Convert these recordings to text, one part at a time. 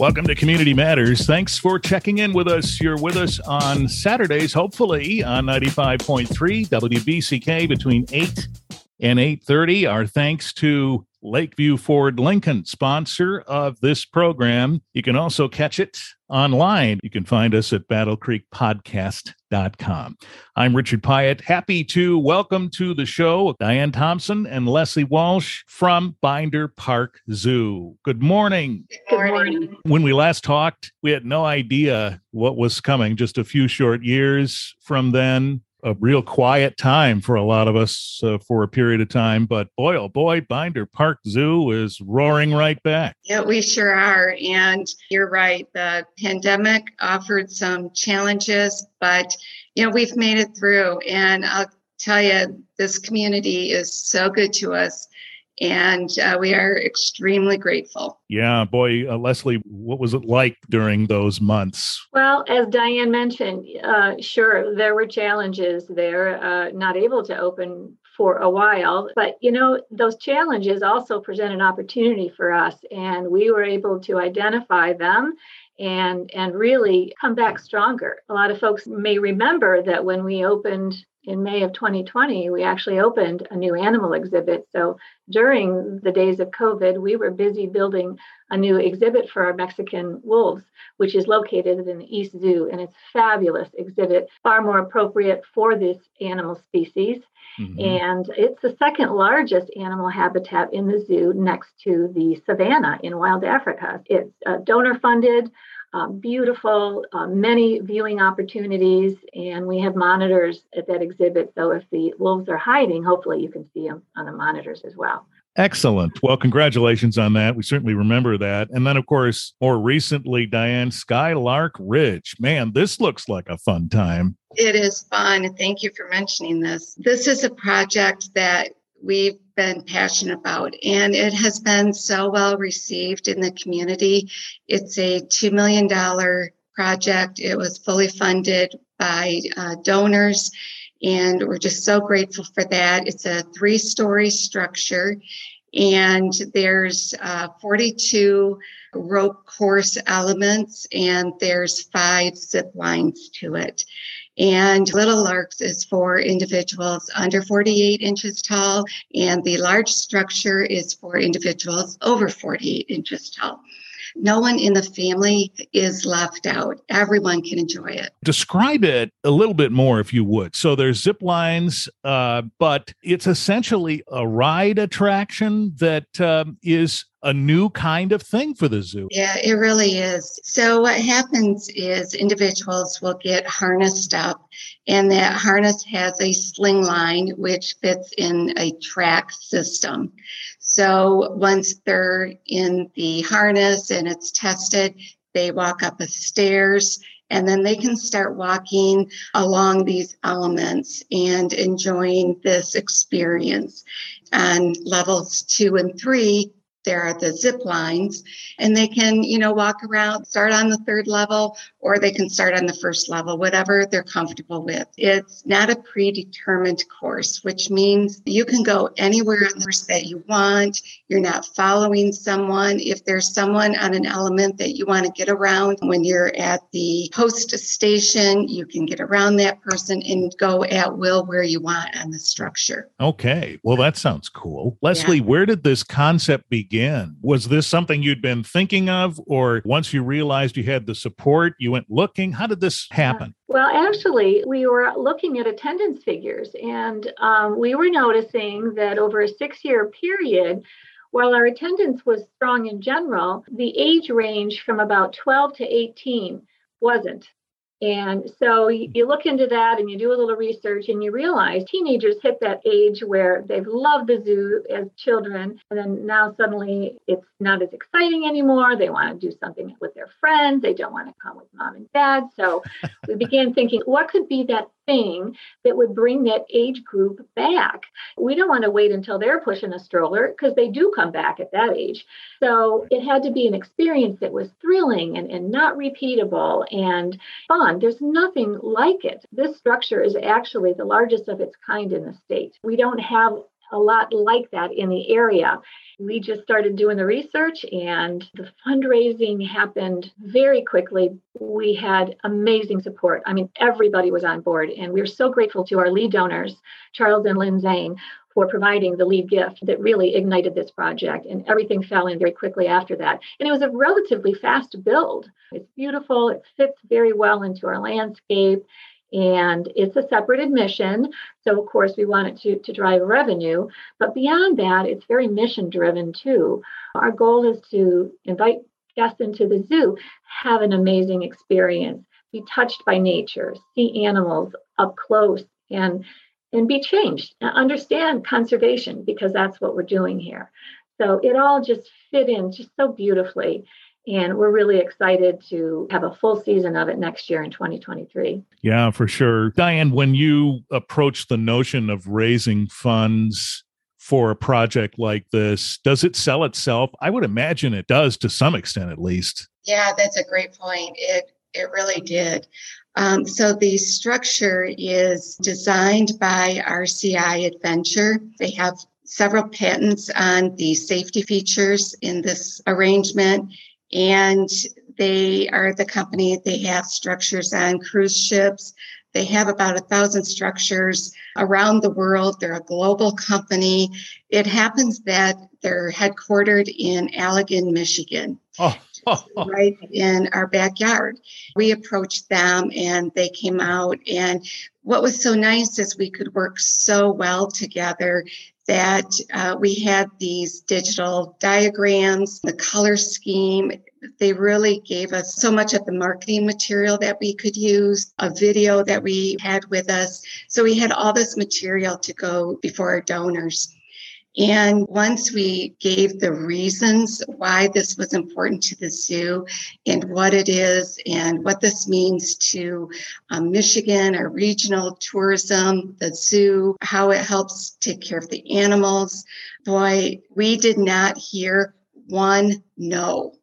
Welcome to Community Matters. Thanks for checking in with us. You're with us on Saturdays, hopefully, on 95.3 WBCK between 8 and 8:30. Our thanks to Lakeview Ford Lincoln, sponsor of this program. You can also catch it online. You can find us at battlecreekpodcast.com. I'm Richard Piet. Happy to welcome to the show Diane Thompson and Leslie Walsh from Binder Park Zoo. Good morning. Good morning. When we last talked, we had no idea what was coming, just a few short years from then. A real quiet time for a lot of us for a period of time. But boy, oh boy, Binder Park Zoo is roaring right back. Yeah, we sure are. And you're right. The pandemic offered some challenges, but, you know, we've made it through. And I'll tell you, this community is so good to us. And we are extremely grateful. Yeah, boy, Leslie, what was it like during those months? Well, as Diane mentioned, sure, there were challenges there, not able to open for a while. But, you know, those challenges also present an opportunity for us, and we were able to identify them and really come back stronger. A lot of folks may remember that when we opened in May of 2020, we actually opened a new animal exhibit. So during the days of COVID, we were busy building a new exhibit for our Mexican wolves, which is located in the East Zoo. And it's a fabulous exhibit, far more appropriate for this animal species. Mm-hmm. And it's the second largest animal habitat in the zoo next to the savanna in Wild Africa. It's donor funded. Beautiful, many viewing opportunities, and we have monitors at that exhibit. So if the wolves are hiding, hopefully you can see them on the monitors as well. Excellent. Well, congratulations on that. We certainly remember that. And then, of course, more recently, Diane, Skylark Ridge. Man, this looks like a fun time. It is fun. Thank you for mentioning this. This is a project that we've been passionate about, and it has been so well received in the community. It's a $2 million project. It was fully funded by donors, and we're just so grateful for that. It's a 3-story structure, and there's 42 rope course elements, and there's 5 zip lines to it. And Little Larks is for individuals under 48 inches tall, and the large structure is for individuals over 48 inches tall. No one in the family is left out. Everyone can enjoy it. Describe it a little bit more, if you would. So there's zip lines, but it's essentially a ride attraction that is a new kind of thing for the zoo. Yeah, it really is. So what happens is individuals will get harnessed up, and that harness has a sling line which fits in a track system. So once they're in the harness and it's tested, they walk up the stairs, and then they can start walking along these elements and enjoying this experience. On levels 2 and 3, there are the zip lines, and they can, you know, walk around, start on the 3rd level, or they can start on the 1st level, whatever they're comfortable with. It's not a predetermined course, which means you can go anywhere on the course that you want. You're not following someone. If there's someone on an element that you want to get around when you're at the host station, you can get around that person and go at will where you want on the structure. Okay. Well, that sounds cool. Leslie, where did this concept begin? Was this something you'd been thinking of, or once you realized you had the support, you went looking? How did this happen? Well, actually, we were looking at attendance figures, and we were noticing that over a 6-year period, while our attendance was strong in general, the age range from about 12 to 18 wasn't. And so you look into that and you do a little research, and you realize teenagers hit that age where they've loved the zoo as children, and then now suddenly it's not as exciting anymore. They want to do something with their friends. They don't want to come with mom and dad. So we began thinking, what could be that thing that would bring that age group back? We don't want to wait until they're pushing a stroller, because they do come back at that age. So it had to be an experience that was thrilling and not repeatable and fun. There's nothing like it. This structure is actually the largest of its kind in the state. We don't have a lot like that in the area. We just started doing the research and the fundraising happened very quickly. We had amazing support. I mean, everybody was on board, and we were so grateful to our lead donors, Charles and Lynn Zane, for providing the lead gift that really ignited this project, and everything fell in very quickly after that. And it was a relatively fast build. It's beautiful. It fits very well into our landscape, and it's a separate admission. So, of course, we want it to drive revenue. But beyond that, it's very mission-driven, too. Our goal is to invite guests into the zoo, have an amazing experience, be touched by nature, see animals up close, and be changed, understand conservation, because that's what we're doing here. So it all just fit in just so beautifully. And we're really excited to have a full season of it next year in 2023. Yeah, for sure. Diane, when you approach the notion of raising funds for a project like this, does it sell itself? I would imagine it does, to some extent at least. Yeah, that's a great point. It really did. So the structure is designed by RCI Adventure. They have several patents on the safety features in this arrangement, and they are the company. They have structures on cruise ships. They have about 1,000 structures around the world. They're a global company. It happens that they're headquartered in Allegan, Michigan. Oh. Right in our backyard. We approached them and they came out. And what was so nice is we could work so well together that we had these digital diagrams, the color scheme. They really gave us so much of the marketing material that we could use, a video that we had with us. So we had all this material to go before our donors. And once we gave the reasons why this was important to the zoo and what it is and what this means to Michigan, our regional tourism, the zoo, how it helps take care of the animals, boy, we did not hear one no.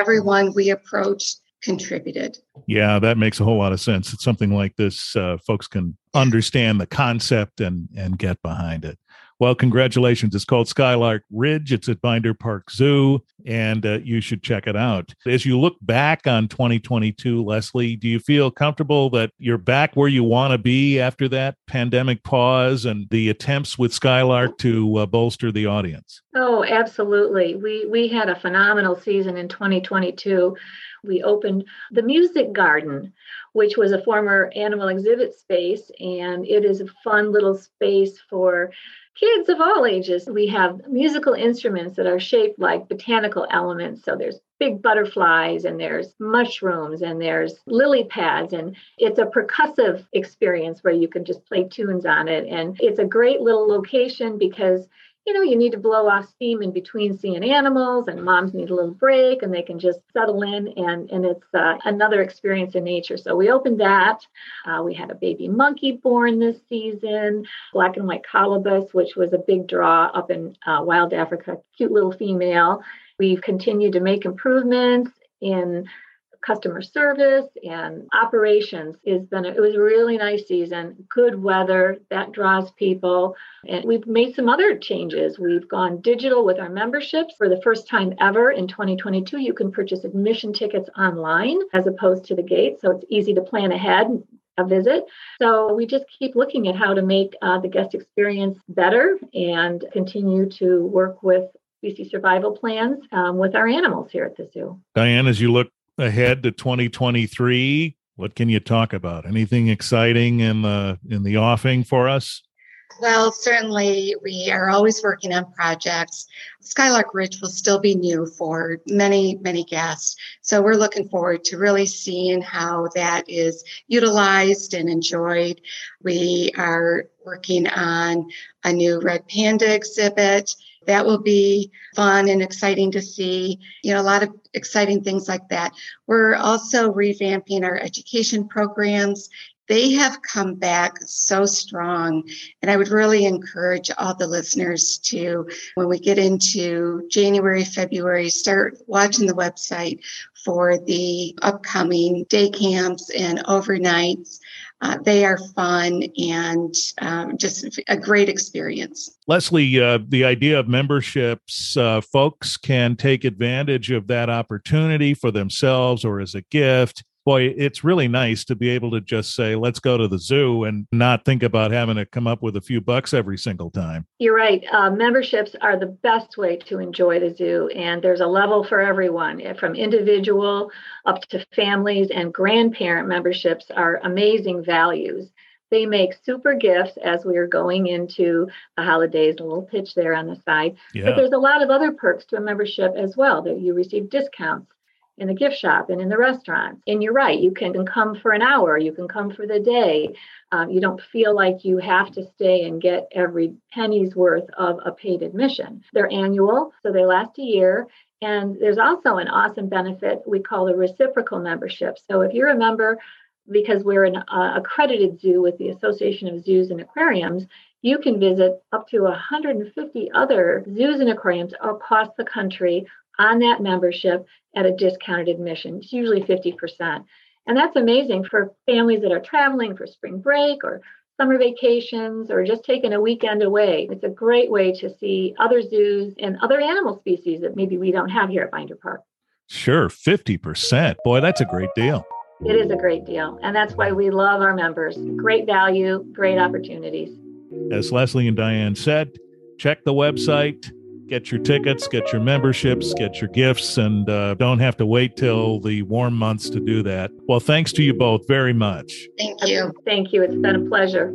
Everyone we approached contributed. Yeah, that makes a whole lot of sense. It's something like this. Folks can understand the concept and get behind it. Well, congratulations. It's called Skylark Ridge. It's at Binder Park Zoo, and you should check it out. As you look back on 2022, Leslie, do you feel comfortable that you're back where you want to be after that pandemic pause and the attempts with Skylark to bolster the audience? Oh, absolutely. We had a phenomenal season in 2022. We opened the Music Garden, which was a former animal exhibit space, and it is a fun little space for kids of all ages. We have musical instruments that are shaped like botanical elements. So there's big butterflies, and there's mushrooms, and there's lily pads, and it's a percussive experience where you can just play tunes on it. And it's a great little location because, you know, you need to blow off steam in between seeing animals, and moms need a little break, and they can just settle in, and it's another experience in nature. So we opened that. We had a baby monkey born this season, black and white colobus, which was a big draw up in Wild Africa, cute little female. We've continued to make improvements in customer service and operations. It was a really nice season. Good weather, that draws people. And we've made some other changes. We've gone digital with our memberships. For the first time ever in 2022, you can purchase admission tickets online as opposed to the gate. So it's easy to plan ahead a visit. So we just keep looking at how to make the guest experience better and continue to work with species survival plans with our animals here at the zoo. Diane, as you look ahead to 2023, what can you talk about? Anything exciting in the offing for us? Well, certainly we are always working on projects. Skylark Ridge will still be new for many, many guests. So we're looking forward to really seeing how that is utilized and enjoyed. We are working on a new red panda exhibit. That will be fun and exciting to see, you know, a lot of exciting things like that. We're also revamping our education programs. They have come back so strong. And I would really encourage all the listeners to, when we get into January, February, start watching the website for the upcoming day camps and overnights. They are fun and just a great experience. Leslie, the idea of memberships, folks can take advantage of that opportunity for themselves or as a gift. Boy, it's really nice to be able to just say, let's go to the zoo and not think about having to come up with a few bucks every single time. You're right. Memberships are the best way to enjoy the zoo. And there's a level for everyone, from individual up to families, and grandparent memberships are amazing values. They make super gifts as we are going into the holidays, a little pitch there on the side. Yeah. But there's a lot of other perks to a membership as well, that you receive discounts in the gift shop and in the restaurants. And you're right, you can come for an hour, you can come for the day. You don't feel like you have to stay and get every penny's worth of a paid admission. They're annual, so they last a year. And there's also an awesome benefit we call the reciprocal membership. So if you're a member, because we're an accredited zoo with the Association of Zoos and Aquariums, you can visit up to 150 other zoos and aquariums across the country on that membership at a discounted admission. It's usually 50%. And that's amazing for families that are traveling for spring break or summer vacations or just taking a weekend away. It's a great way to see other zoos and other animal species that maybe we don't have here at Binder Park. Sure, 50%. Boy, that's a great deal. It is a great deal. And that's why we love our members. Great value, great opportunities. As Leslie and Diane said, check the website. Get your tickets, get your memberships, get your gifts, and don't have to wait till the warm months to do that. Well, thanks to you both very much. Thank you. Thank you. It's been a pleasure.